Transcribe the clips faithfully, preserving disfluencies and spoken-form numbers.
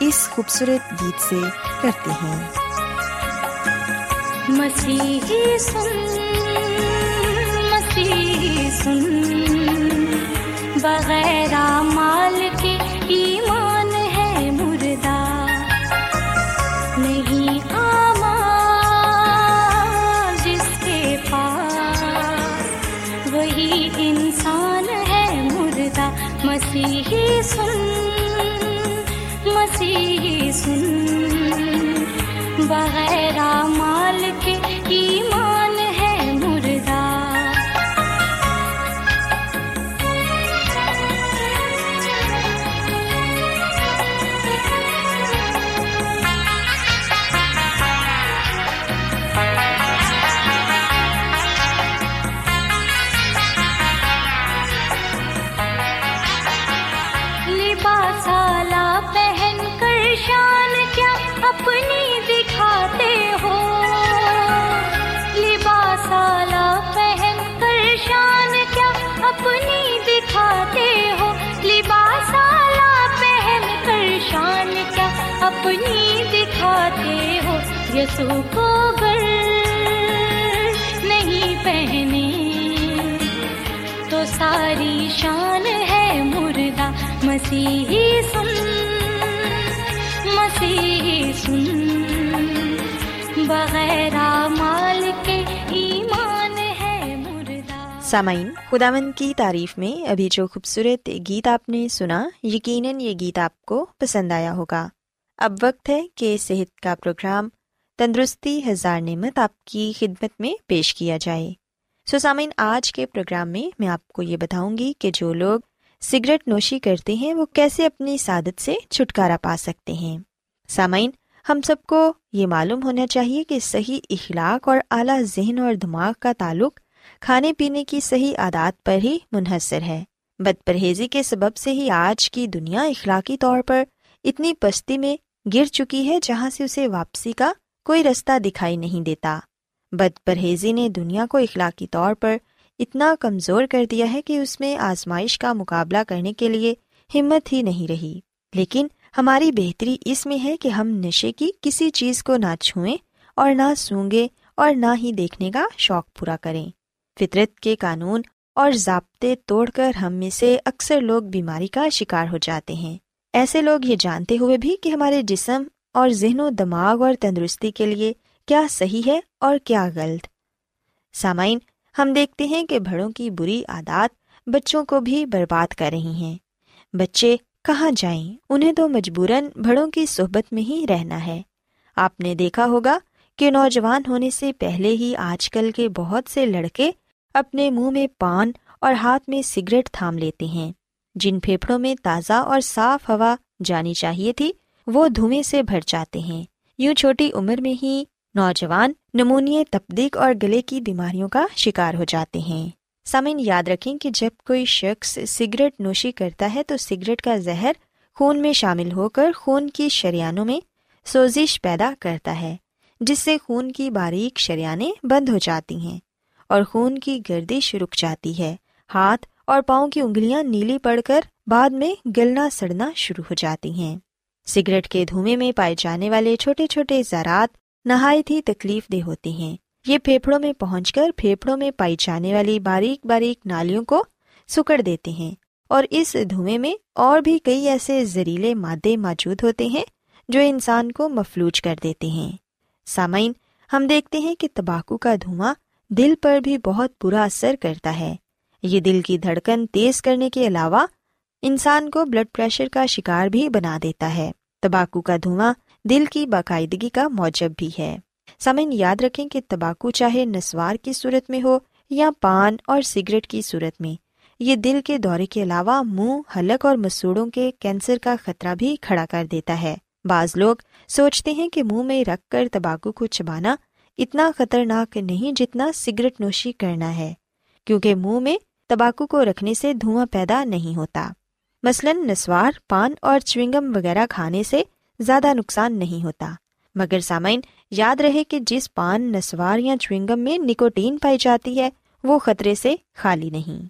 اس خوبصورت گیت سے کرتے ہیں۔ مسیحی سن، مسیحی سن، بغیر مال کے ایمان ہے مردہ، نہیں آمان جس کے پاس، وہی انسان ہے مردہ۔ مسیحی سن، مسیحی سن، بغیر مال کے ایمان ہے مردہ۔ لباس اعلیٰ پہن کر شان کیا اپنی دکھاتے ہو، لباس اعلیٰ پہن کر شان کیا اپنی دکھاتے ہو، لباس اعلیٰ پہن کر شان کیا اپنی دکھاتے ہو۔ یسو کو گر نہیں پہنے تو ساری شان ہے مردہ۔ مسیحی سن، مسیحی سن، بغیر مال کے ایمان ہے مردہ۔ سامعین، خداوند کی تعریف میں ابھی جو خوبصورت گیت آپ نے سنا، یقیناً یہ گیت آپ کو پسند آیا ہوگا۔ اب وقت ہے کہ صحت کا پروگرام تندرستی ہزار نعمت آپ کی خدمت میں پیش کیا جائے۔ سو سامعین، آج کے پروگرام میں میں آپ کو یہ بتاؤں گی کہ جو لوگ سگریٹ نوشی کرتے ہیں وہ کیسے اپنی اس عادت سے چھٹکارا پا سکتے ہیں۔ سامعین، ہم سب کو یہ معلوم ہونا چاہیے کہ صحیح اخلاق اور اعلیٰ ذہن اور دماغ کا تعلق کھانے پینے کی صحیح عادات پر ہی منحصر ہے۔ بد پرہیزی کے سبب سے ہی آج کی دنیا اخلاقی طور پر اتنی پستی میں گر چکی ہے جہاں سے اسے واپسی کا کوئی رستہ دکھائی نہیں دیتا۔ بد پرہیزی نے دنیا کو اخلاقی طور پر اتنا کمزور کر دیا ہے کہ اس میں آزمائش کا مقابلہ کرنے کے لیے ہمت ہی نہیں رہی۔ لیکن ہماری بہتری اس میں ہے کہ ہم نشے کی کسی چیز کو نہ چھوئیں اور نہ سونگیں اور نہ ہی دیکھنے کا شوق پورا کریں۔ فطرت کے قانون اور ضابطے توڑ کر ہم میں سے اکثر لوگ بیماری کا شکار ہو جاتے ہیں، ایسے لوگ یہ جانتے ہوئے بھی کہ ہمارے جسم اور ذہن و دماغ اور تندرستی کے لیے کیا صحیح ہے اور کیا غلط۔ سامعین، ہم دیکھتے ہیں کہ بڑوں کی بری عادات بچوں کو بھی برباد کر رہی ہیں۔ بچے کہاں جائیں، انہیں تو مجبوراً بڑوں کی صحبت میں ہی رہنا ہے۔ آپ نے دیکھا ہوگا کہ نوجوان ہونے سے پہلے ہی آج کل کے بہت سے لڑکے اپنے منہ میں پان اور ہاتھ میں سگریٹ تھام لیتے ہیں۔ جن پھیپھڑوں میں تازہ اور صاف ہوا جانی چاہیے تھی وہ دھویں سے بھر جاتے ہیں۔ یوں چھوٹی عمر میں ہی نوجوان نمونیے، تپدیق اور گلے کی بیماریوں کا شکار ہو جاتے ہیں۔ سامعین، یاد رکھیں کہ جب کوئی شخص سگریٹ نوشی کرتا ہے تو سگریٹ کا زہر خون میں شامل ہو کر خون کی شریانوں میں سوزش پیدا کرتا ہے، جس سے خون کی باریک شریانیں بند ہو جاتی ہیں اور خون کی گردش رک جاتی ہے۔ ہاتھ اور پاؤں کی انگلیاں نیلی پڑ کر بعد میں گلنا سڑنا شروع ہو جاتی ہیں۔ سگریٹ کے دھوئیں میں پائے جانے والے چھوٹے چھوٹے ذرات نہایت ہی تکلیف دہ ہوتے ہیں۔ یہ پھیپھڑوں میں پہنچ کر پھیپھڑوں میں پائی جانے والی باریک باریک نالیوں کو سکڑ دیتے ہیں، اور اس دھوئیں میں اور بھی کئی ایسے زہریلے مادے موجود ہوتے ہیں جو انسان کو مفلوج کر دیتے ہیں۔ سامعین، ہم دیکھتے ہیں کہ تمباکو کا دھواں دل پر بھی بہت برا اثر کرتا ہے۔ یہ دل کی دھڑکن تیز کرنے کے علاوہ انسان کو بلڈ پریشر کا شکار بھی بنا دیتا ہے۔ تمباکو کا دھواں دل کی باقاعدگی کا موجب بھی ہے۔ سامعین، یاد رکھیں کہ تمباکو چاہے نسوار کی صورت میں ہو یا پان اور سگریٹ کی صورت میں، یہ دل کے دورے کے علاوہ منہ، حلق اور مسوڑوں کے کینسر کا خطرہ بھی کھڑا کر دیتا ہے۔ بعض لوگ سوچتے ہیں کہ منہ میں رکھ کر تمباکو کو چبانا اتنا خطرناک نہیں جتنا سگریٹ نوشی کرنا ہے، کیونکہ منہ میں تمباکو کو رکھنے سے دھواں پیدا نہیں ہوتا۔ مثلاً نسوار، پان اور چوئنگم وغیرہ کھانے سے زیادہ نقصان نہیں ہوتا، مگر سامعین یاد رہے کہ جس پان، نسوار یا چوئنگم میں نکوٹین پائی جاتی ہے وہ خطرے سے خالی نہیں۔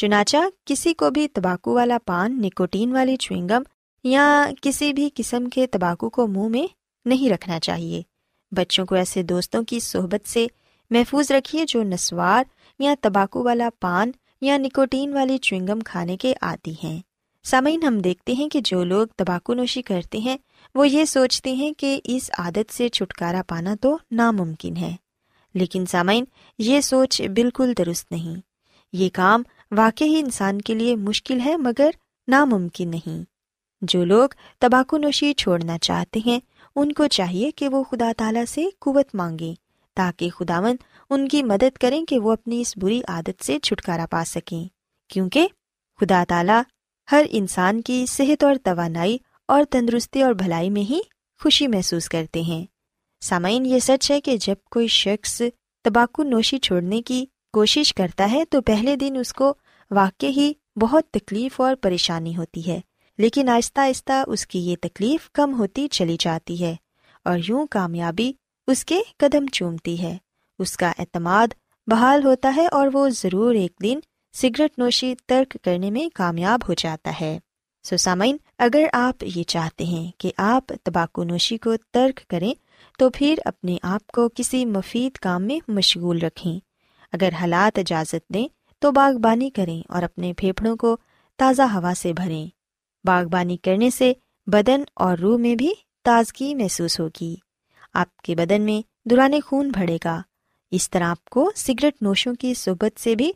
چنانچہ کسی کو بھی تمباکو والا پان، نکوٹین والی چوئنگم یا کسی بھی قسم کے تمباکو کو منہ میں نہیں رکھنا چاہیے۔ بچوں کو ایسے دوستوں کی صحبت سے محفوظ رکھیے جو نسوار یا تمباکو والا پان یا نکوٹین والی چوئنگم کھانے کے عادی ہیں۔ سامعین، ہم دیکھتے ہیں کہ جو لوگ تمباکو نوشی کرتے ہیں وہ یہ سوچتے ہیں کہ اس عادت سے چھٹکارا پانا تو ناممکن ہے، لیکن سامعین یہ سوچ بالکل درست نہیں۔ یہ کام واقعی انسان کے لیے مشکل ہے مگر ناممکن نہیں۔ جو لوگ تمباکو نوشی چھوڑنا چاہتے ہیں ان کو چاہیے کہ وہ خدا تعالیٰ سے قوت مانگیں تاکہ خداوند ان کی مدد کریں کہ وہ اپنی اس بری عادت سے چھٹکارا پا سکیں، کیونکہ خدا تعالیٰ ہر انسان کی صحت اور توانائی اور تندرستی اور بھلائی میں ہی خوشی محسوس کرتے ہیں۔ سامعین، یہ سچ ہے کہ جب کوئی شخص تمباکو نوشی چھوڑنے کی کوشش کرتا ہے تو پہلے دن اس کو واقعی ہی بہت تکلیف اور پریشانی ہوتی ہے، لیکن آہستہ آہستہ اس کی یہ تکلیف کم ہوتی چلی جاتی ہے اور یوں کامیابی اس کے قدم چومتی ہے۔ اس کا اعتماد بحال ہوتا ہے اور وہ ضرور ایک دن سگریٹ نوشی ترک کرنے میں کامیاب ہو جاتا ہے۔ سو سامعین، اگر آپ یہ چاہتے ہیں کہ آپ تمباکو نوشی کو ترک کریں تو پھر اپنے آپ کو کسی مفید کام میں مشغول رکھیں۔ اگر حالات اجازت دیں تو باغبانی کریں اور اپنے پھیپھڑوں کو تازہ ہوا سے بھریں۔ باغبانی کرنے سے بدن اور روح میں بھی تازگی محسوس ہوگی، آپ کے بدن میں دوران خون بڑھے گا۔ اس طرح آپ کو سگریٹ نوشوں کی صحبت سے بھی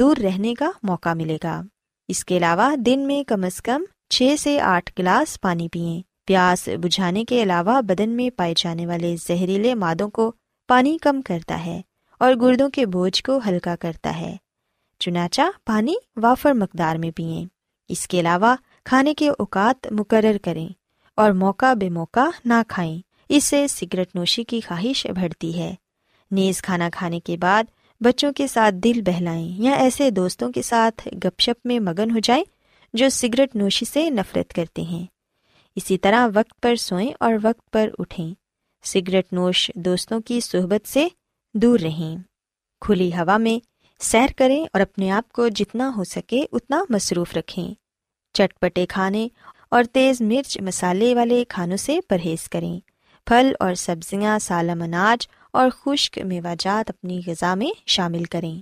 دور رہنے کا موقع ملے گا۔ اس کے علاوہ دن میں کم از کم چھ سے آٹھ گلاس پانی پئیں۔ پیاس بجھانے کے علاوہ بدن میں پائے جانے والے زہریلے مادوں کو پانی کم کرتا ہے اور گردوں کے بوجھ کو ہلکا کرتا ہے، چنانچہ پانی وافر مقدار میں پئیں۔ اس کے علاوہ کھانے کے اوقات مقرر کریں اور موقع بے موقع نہ کھائیں، اس سے سگریٹ نوشی کی خواہش بڑھتی ہے۔ نیز کھانا کھانے کے بعد بچوں کے ساتھ دل بہلائیں یا ایسے دوستوں کے ساتھ گپ شپ میں مگن ہو جائیں جو سگریٹ نوشی سے نفرت کرتے ہیں۔ اسی طرح وقت پر سوئیں اور وقت پر اٹھیں۔ سگریٹ نوش دوستوں کی صحبت سے دور رہیں، کھلی ہوا میں سیر کریں اور اپنے آپ کو جتنا ہو سکے اتنا مصروف رکھیں۔ چٹپٹے کھانے اور تیز مرچ مسالے والے کھانوں سے پرہیز کریں۔ پھل اور سبزیاں، سالم اناج اور خشک میوہ جات اپنی غذا میں شامل کریں۔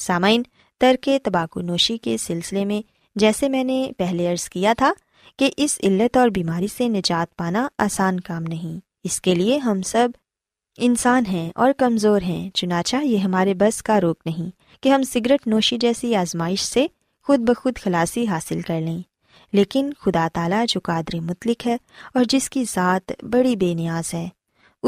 سامعین، ترک تمباکو نوشی کے سلسلے میں جیسے میں نے پہلے عرض کیا تھا کہ اس علت اور بیماری سے نجات پانا آسان کام نہیں۔ اس کے لیے ہم سب انسان ہیں اور کمزور ہیں، چنانچہ یہ ہمارے بس کا روک نہیں کہ ہم سگریٹ نوشی جیسی آزمائش سے خود بخود خلاصی حاصل کر لیں، لیکن خدا تعالیٰ جو قادر مطلق ہے اور جس کی ذات بڑی بے نیاز ہے،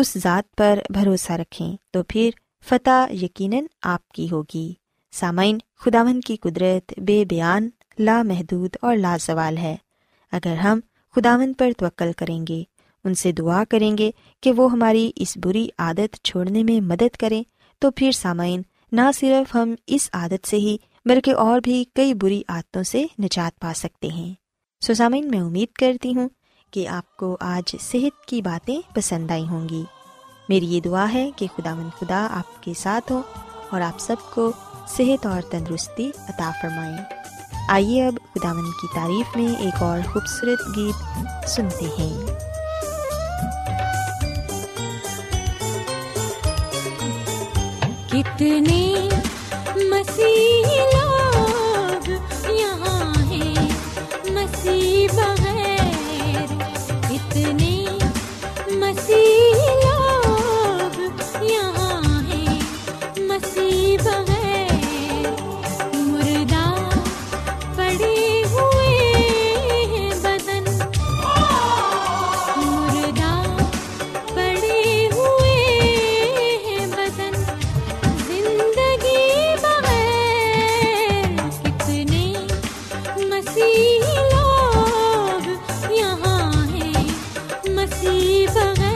اس ذات پر بھروسہ رکھیں تو پھر فتح یقیناً آپ کی ہوگی۔ سامعین، خداوند کی قدرت بے بیان، لامحدود اور لازوال ہے۔ اگر ہم خداوند پر توکل کریں گے، ان سے دعا کریں گے کہ وہ ہماری اس بری عادت چھوڑنے میں مدد کریں، تو پھر سامعین نہ صرف ہم اس عادت سے ہی بلکہ اور بھی کئی بری عادتوں سے نجات پا سکتے ہیں۔ سو سامعین، میں امید کرتی ہوں کہ آپ کو آج صحت کی باتیں پسند آئی ہوں گی۔ میری یہ دعا ہے کہ خداوند خدا آپ کے ساتھ ہو اور آپ سب کو صحت اور تندرستی عطا فرمائیں۔ آئیے اب خداوند کی تعریف میں ایک اور خوبصورت گیت سنتے ہیں۔ کتنے مسیح لوگ یہاں ہیں مسیح بغیر، کتنے مسیح لوگ یہاں ہیں مسیح بغیر، مردہ پڑے ہوئے ہیں بدن، مردہ پڑے ہوئے ہیں بدن زندگی بغیر، کتنے مسیح لوگ یہاں ہیں مسیح بغیر۔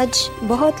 آج بہت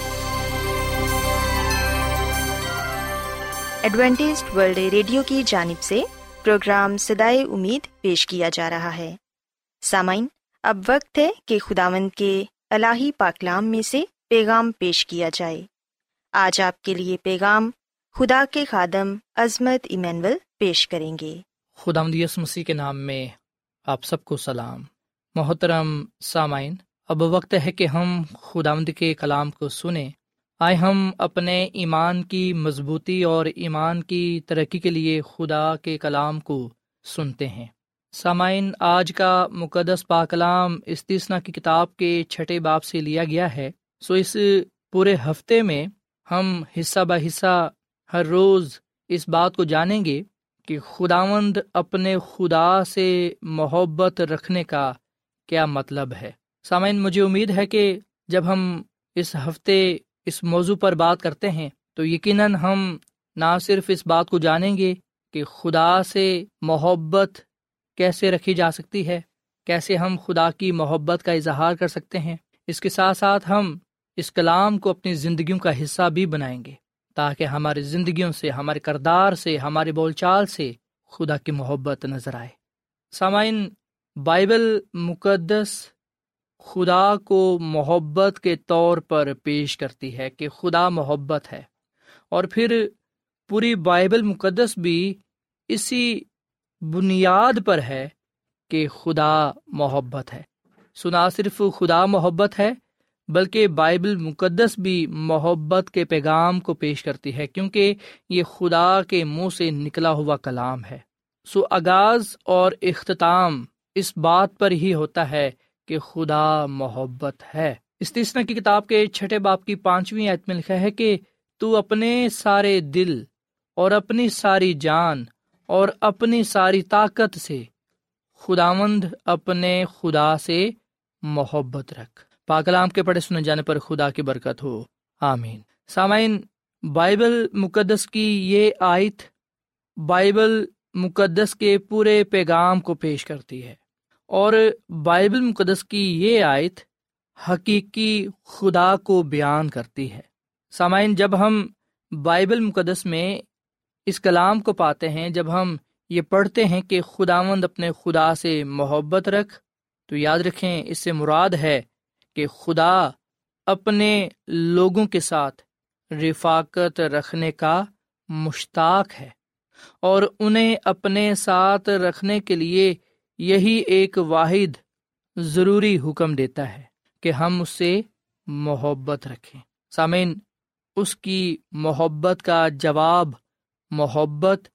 ایڈوینٹسٹ ورلڈ ریڈیو کی جانب سے پروگرام صدائے امید پیش کیا جا رہا ہے۔ سامعین، اب وقت ہے کہ خداوند کے الہی پاکلام میں سے پیغام پیش کیا جائے۔ آج آپ کے لیے پیغام خدا کے خادم عظمت ایمینول پیش کریں گے۔ خداوند یسوع مسیح کے نام میں آپ سب کو سلام۔ محترم سامعین، اب وقت ہے کہ ہم خداوند کے کلام کو سنیں۔ آئے ہم اپنے ایمان کی مضبوطی اور ایمان کی ترقی کے لیے خدا کے کلام کو سنتے ہیں۔ سامعین، آج کا مقدس پاکلام استثنا کی کتاب کے چھٹے باب سے لیا گیا ہے۔ سو اس پورے ہفتے میں ہم حصہ بہ حصہ ہر روز اس بات کو جانیں گے کہ خداوند اپنے خدا سے محبت رکھنے کا کیا مطلب ہے۔ سامعین، مجھے امید ہے کہ جب ہم اس ہفتے اس موضوع پر بات کرتے ہیں تو یقیناً ہم نہ صرف اس بات کو جانیں گے کہ خدا سے محبت کیسے رکھی جا سکتی ہے، کیسے ہم خدا کی محبت کا اظہار کر سکتے ہیں، اس کے ساتھ ساتھ ہم اس کلام کو اپنی زندگیوں کا حصہ بھی بنائیں گے تاکہ ہماری زندگیوں سے، ہمارے کردار سے، ہمارے بول چال سے خدا کی محبت نظر آئے۔ سامعین، بائبل مقدس خدا کو محبت کے طور پر پیش کرتی ہے کہ خدا محبت ہے، اور پھر پوری بائبل مقدس بھی اسی بنیاد پر ہے کہ خدا محبت ہے۔ سو نہ صرف خدا محبت ہے بلکہ بائبل مقدس بھی محبت کے پیغام کو پیش کرتی ہے، کیونکہ یہ خدا کے منہ سے نکلا ہوا کلام ہے۔ سو آغاز اور اختتام اس بات پر ہی ہوتا ہے کہ خدا محبت ہے۔ استثنا کی کتاب کے چھٹے باب کی پانچویں آیت میں لکھا ہے کہ تو اپنے سارے دل اور اپنی ساری جان اور اپنی ساری طاقت سے خداوند اپنے خدا سے محبت رکھ۔ پاک کلام کے پڑھے سنے جانے پر خدا کی برکت ہو، آمین۔ سامعین، بائبل مقدس کی یہ آیت بائبل مقدس کے پورے پیغام کو پیش کرتی ہے، اور بائبل مقدس کی یہ آیت حقیقی خدا کو بیان کرتی ہے۔ سامعین، جب ہم بائبل مقدس میں اس کلام کو پاتے ہیں، جب ہم یہ پڑھتے ہیں کہ خداوند اپنے خدا سے محبت رکھ، تو یاد رکھیں اس سے مراد ہے کہ خدا اپنے لوگوں کے ساتھ رفاقت رکھنے کا مشتاق ہے، اور انہیں اپنے ساتھ رکھنے کے لیے یہی ایک واحد ضروری حکم دیتا ہے کہ ہم اس سے محبت رکھیں۔ سامعین، اس کی محبت کا جواب محبت،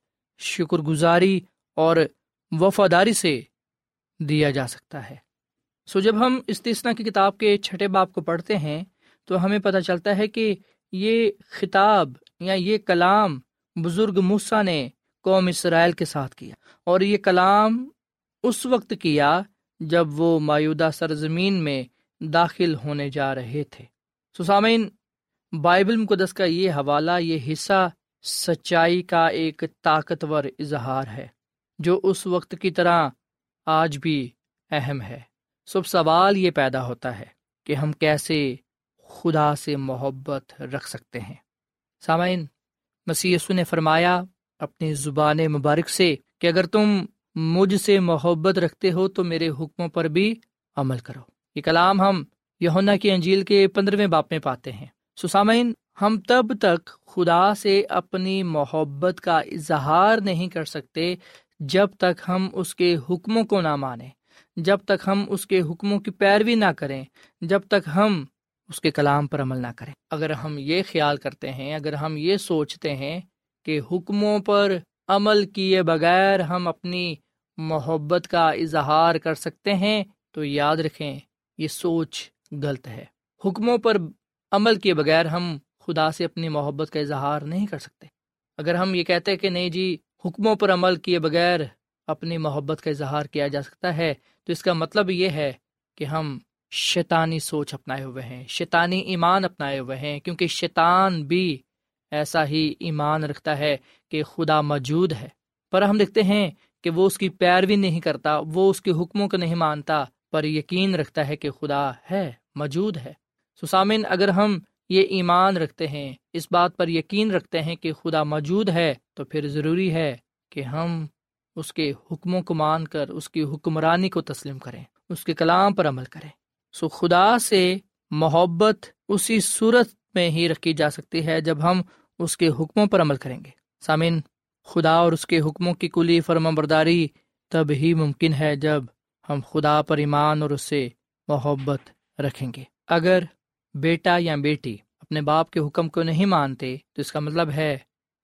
شکر گزاری اور وفاداری سے دیا جا سکتا ہے۔ سو so جب ہم استثنا کی کتاب کے چھٹے باب کو پڑھتے ہیں تو ہمیں پتہ چلتا ہے کہ یہ خطاب یا یہ کلام بزرگ موسیٰ نے قوم اسرائیل کے ساتھ کیا، اور یہ کلام اس وقت کیا جب وہ مایودہ سرزمین میں داخل ہونے جا رہے تھے۔ سو so سامعین، بائبل مقدس کا یہ حوالہ، یہ حصہ سچائی کا ایک طاقتور اظہار ہے جو اس وقت کی طرح آج بھی اہم ہے۔ سب سوال یہ پیدا ہوتا ہے کہ ہم کیسے خدا سے محبت رکھ سکتے ہیں۔ سامعین، مسیح یسوع نے فرمایا اپنی زبان مبارک سے کہ اگر تم مجھ سے محبت رکھتے ہو تو میرے حکموں پر بھی عمل کرو۔ یہ کلام ہم یوحنا کی انجیل کے پندرہویں باب میں پاتے ہیں۔ سو سامعین، ہم تب تک خدا سے اپنی محبت کا اظہار نہیں کر سکتے جب تک ہم اس کے حکموں کو نہ مانیں، جب تک ہم اس کے حکموں کی پیروی نہ کریں، جب تک ہم اس کے کلام پر عمل نہ کریں۔ اگر ہم یہ خیال کرتے ہیں، اگر ہم یہ سوچتے ہیں کہ حکموں پر عمل کیے بغیر ہم اپنی محبت کا اظہار کر سکتے ہیں، تو یاد رکھیں یہ سوچ غلط ہے۔ حکموں پر عمل کیے بغیر ہم خدا سے اپنی محبت کا اظہار نہیں کر سکتے۔ اگر ہم یہ کہتے کہ نہیں جی، حکموں پر عمل کیے بغیر اپنی محبت کا اظہار کیا جا سکتا ہے، تو اس کا مطلب یہ ہے کہ ہم شیطانی سوچ اپنائے ہوئے ہیں، شیطانی ایمان اپنائے ہوئے ہیں، کیونکہ شیطان بھی ایسا ہی ایمان رکھتا ہے کہ خدا موجود ہے، پر ہم دیکھتے ہیں کہ وہ اس کی پیروی نہیں کرتا، وہ اس کے حکموں کو نہیں مانتا، پر یقین رکھتا ہے کہ خدا ہے، موجود ہے۔ سو سامعین، اگر ہم یہ ایمان رکھتے ہیں، اس بات پر یقین رکھتے ہیں کہ خدا موجود ہے، تو پھر ضروری ہے کہ ہم اس کے حکموں کو مان کر اس کی حکمرانی کو تسلیم کریں، اس کے کلام پر عمل کریں۔ سو خدا سے محبت اسی صورت میں ہی رکھی جا سکتی ہے جب ہم اس کے حکموں پر عمل کریں گے۔ سامعین، خدا اور اس کے حکموں کی کلی فرمانبرداری تب ہی ممکن ہے جب ہم خدا پر ایمان اور اس سے محبت رکھیں گے۔ اگر بیٹا یا بیٹی اپنے باپ کے حکم کو نہیں مانتے تو اس کا مطلب ہے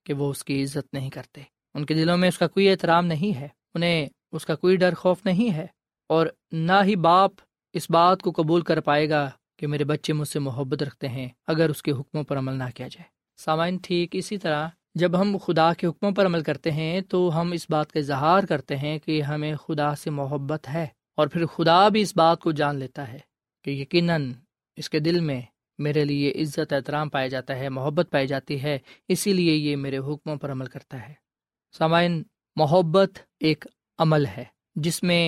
کہ وہ اس کی عزت نہیں کرتے، ان کے دلوں میں اس کا کوئی احترام نہیں ہے، انہیں اس کا کوئی ڈر خوف نہیں ہے، اور نہ ہی باپ اس بات کو قبول کر پائے گا کہ میرے بچے مجھ سے محبت رکھتے ہیں اگر اس کے حکموں پر عمل نہ کیا جائے۔ سامعین، ٹھیک اسی طرح جب ہم خدا کے حکموں پر عمل کرتے ہیں تو ہم اس بات کا اظہار کرتے ہیں کہ ہمیں خدا سے محبت ہے، اور پھر خدا بھی اس بات کو جان لیتا ہے کہ یقیناً اس کے دل میں میرے لیے عزت احترام پایا جاتا ہے، محبت پائی جاتی ہے، اسی لیے یہ میرے حکموں پر عمل کرتا ہے۔ سامعین، محبت ایک عمل ہے جس میں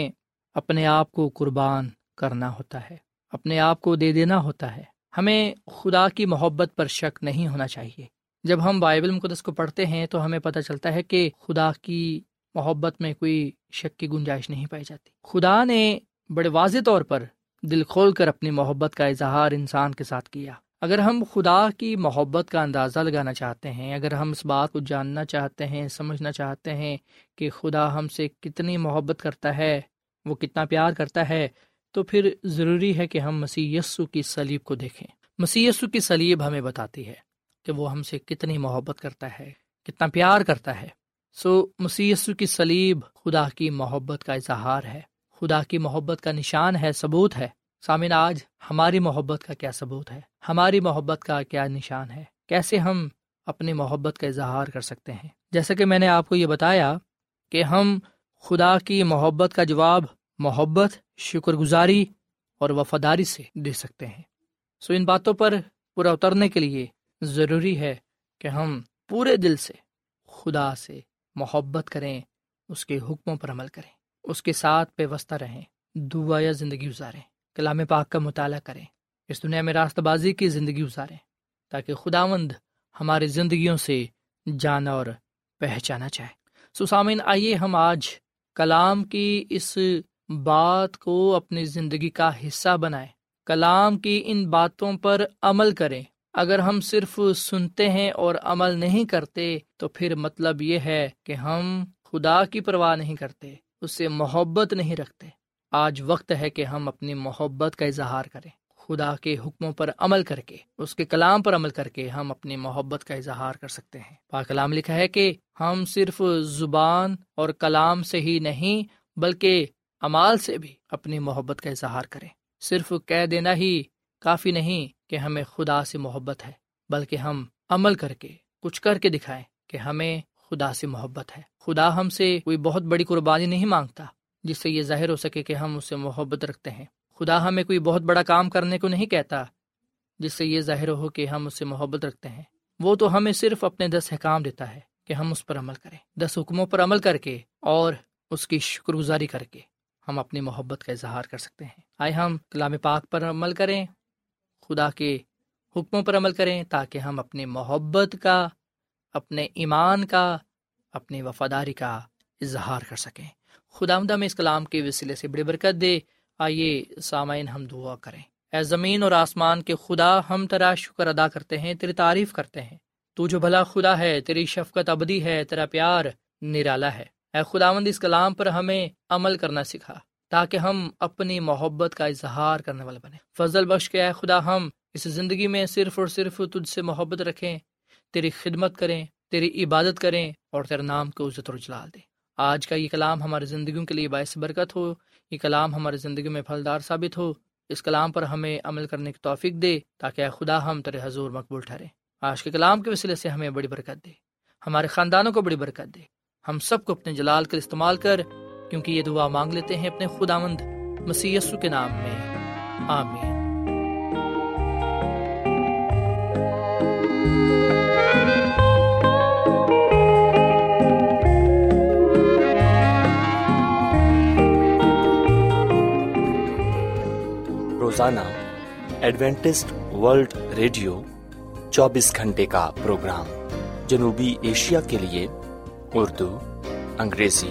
اپنے آپ کو قربان کرنا ہوتا ہے، اپنے آپ کو دے دینا ہوتا ہے۔ ہمیں خدا کی محبت پر شک نہیں ہونا چاہیے۔ جب ہم بائبل مقدس کو پڑھتے ہیں تو ہمیں پتہ چلتا ہے کہ خدا کی محبت میں کوئی شک کی گنجائش نہیں پائی جاتی۔ خدا نے بڑے واضح طور پر دل کھول کر اپنی محبت کا اظہار انسان کے ساتھ کیا۔ اگر ہم خدا کی محبت کا اندازہ لگانا چاہتے ہیں، اگر ہم اس بات کو جاننا چاہتے ہیں، سمجھنا چاہتے ہیں کہ خدا ہم سے کتنی محبت کرتا ہے، وہ کتنا پیار کرتا ہے، تو پھر ضروری ہے کہ ہم مسیح یسو کی صلیب کو دیکھیں۔ مسیح یسو کی صلیب ہمیں بتاتی ہے کہ وہ ہم سے کتنی محبت کرتا ہے، کتنا پیار کرتا ہے۔ سو مسیح یسو کی صلیب خدا کی محبت کا اظہار ہے، خدا کی محبت کا نشان ہے، ثبوت ہے۔ سامعین، آج ہماری محبت کا کیا ثبوت ہے؟ ہماری محبت کا کیا نشان ہے؟ کیسے ہم اپنی محبت کا اظہار کر سکتے ہیں؟ جیسا کہ میں نے آپ کو یہ بتایا کہ ہم خدا کی محبت کا جواب محبت، شکر گزاری اور وفاداری سے دے سکتے ہیں۔ سو ان باتوں پر پورا اترنے کے لیے ضروری ہے کہ ہم پورے دل سے خدا سے محبت کریں، اس کے حکموں پر عمل کریں، اس کے ساتھ پیوستہ رہیں، دعا یا زندگی گزاریں، کلام پاک کا مطالعہ کریں، اس دنیا میں راستہ بازی کی زندگی گزاریں، تاکہ خداوند ہماری زندگیوں سے جانا اور پہچانا چاہے۔ سو سامعین، آئیے ہم آج کلام کی اس بات کو اپنی زندگی کا حصہ بنائیں، کلام کی ان باتوں پر عمل کریں۔ اگر ہم صرف سنتے ہیں اور عمل نہیں کرتے تو پھر مطلب یہ ہے کہ ہم خدا کی پرواہ نہیں کرتے، اس سے محبت نہیں رکھتے۔ آج وقت ہے کہ ہم اپنی محبت کا اظہار کریں، خدا کے حکموں پر عمل کر کے، اس کے کلام پر عمل کر کے ہم اپنی محبت کا اظہار کر سکتے ہیں۔ پاک کلام لکھا ہے کہ ہم صرف زبان اور کلام سے ہی نہیں بلکہ اعمال سے بھی اپنی محبت کا اظہار کریں۔ صرف کہہ دینا ہی کافی نہیں کہ ہمیں خدا سے محبت ہے، بلکہ ہم عمل کر کے، کچھ کر کے دکھائیں کہ ہمیں خدا سے محبت ہے۔ خدا ہم سے کوئی بہت بڑی قربانی نہیں مانگتا جس سے یہ ظاہر ہو سکے کہ ہم اس سے محبت رکھتے ہیں۔ خدا ہمیں کوئی بہت بڑا کام کرنے کو نہیں کہتا جس سے یہ ظاہر ہو کہ ہم اس سے محبت رکھتے ہیں۔ وہ تو ہمیں صرف اپنے دس احکام دیتا ہے کہ ہم اس پر عمل کریں۔ دس حکموں پر عمل کر کے اور اس کی شکر گزاری کر کے ہم اپنی محبت کا اظہار کر سکتے ہیں۔ آئے ہم کلام پاک پر عمل کریں، خدا کے حکموں پر عمل کریں، تاکہ ہم اپنی محبت کا، اپنے ایمان کا، اپنی وفاداری کا اظہار کر سکیں۔ خداوند ہمیں اس کلام کے وسیلے سے بڑی برکت دے۔ آئیے سامعین ہم دعا کریں۔ اے زمین اور آسمان کے خدا، ہم تیرا شکر ادا کرتے ہیں، تیری تعریف کرتے ہیں، تو جو بھلا خدا ہے، تیری شفقت ابدی ہے، تیرا پیار نرالا ہے۔ اے خداوند، اس کلام پر ہمیں عمل کرنا سکھا تاکہ ہم اپنی محبت کا اظہار کرنے والے بنیں۔ فضل بخش کے اے خدا، ہم اس زندگی میں صرف اور صرف تجھ سے محبت رکھیں، تیری خدمت کریں، تیری عبادت کریں اور تیرے نام کو عزت اور جلال دیں۔ آج کا یہ کلام ہماری زندگیوں کے لیے باعث برکت ہو، یہ کلام ہماری زندگی میں پھلدار ثابت ہو، اس کلام پر ہمیں عمل کرنے کی توفیق دے تاکہ اے خدا ہم تیرے حضور مقبول ٹھہریں۔ آج کے کلام کے وسیلے سے ہمیں بڑی برکت دے، ہمارے خاندانوں کو بڑی برکت دے، ہم سب کو اپنے جلال کے استعمال کر، کیونکہ یہ دعا مانگ لیتے ہیں اپنے خداوند مسیح یسوع کے نام میں، آمین۔ روزانہ ایڈوینٹسٹ ورلڈ ریڈیو چوبیس گھنٹے کا پروگرام جنوبی ایشیا کے لیے اردو، انگریزی،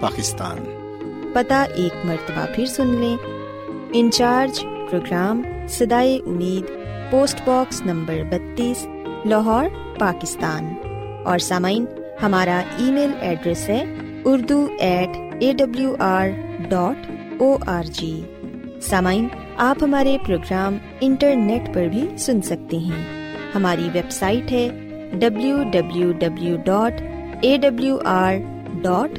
پاکستان۔ پتہ ایک مرتبہ پھر سن لیں۔ انچارج پروگرام صدائے امید، پوسٹ باکس نمبر بتیس، لاہور، پاکستان۔ اور سامعین، ہمارا ای میل ایڈریس ہے Urdu at A W R dot O R G. سامعین، آپ ہمارے پروگرام انٹرنیٹ پر بھی سن سکتے ہیں۔ ہماری ویب سائٹ ہے W W W dot A W R dot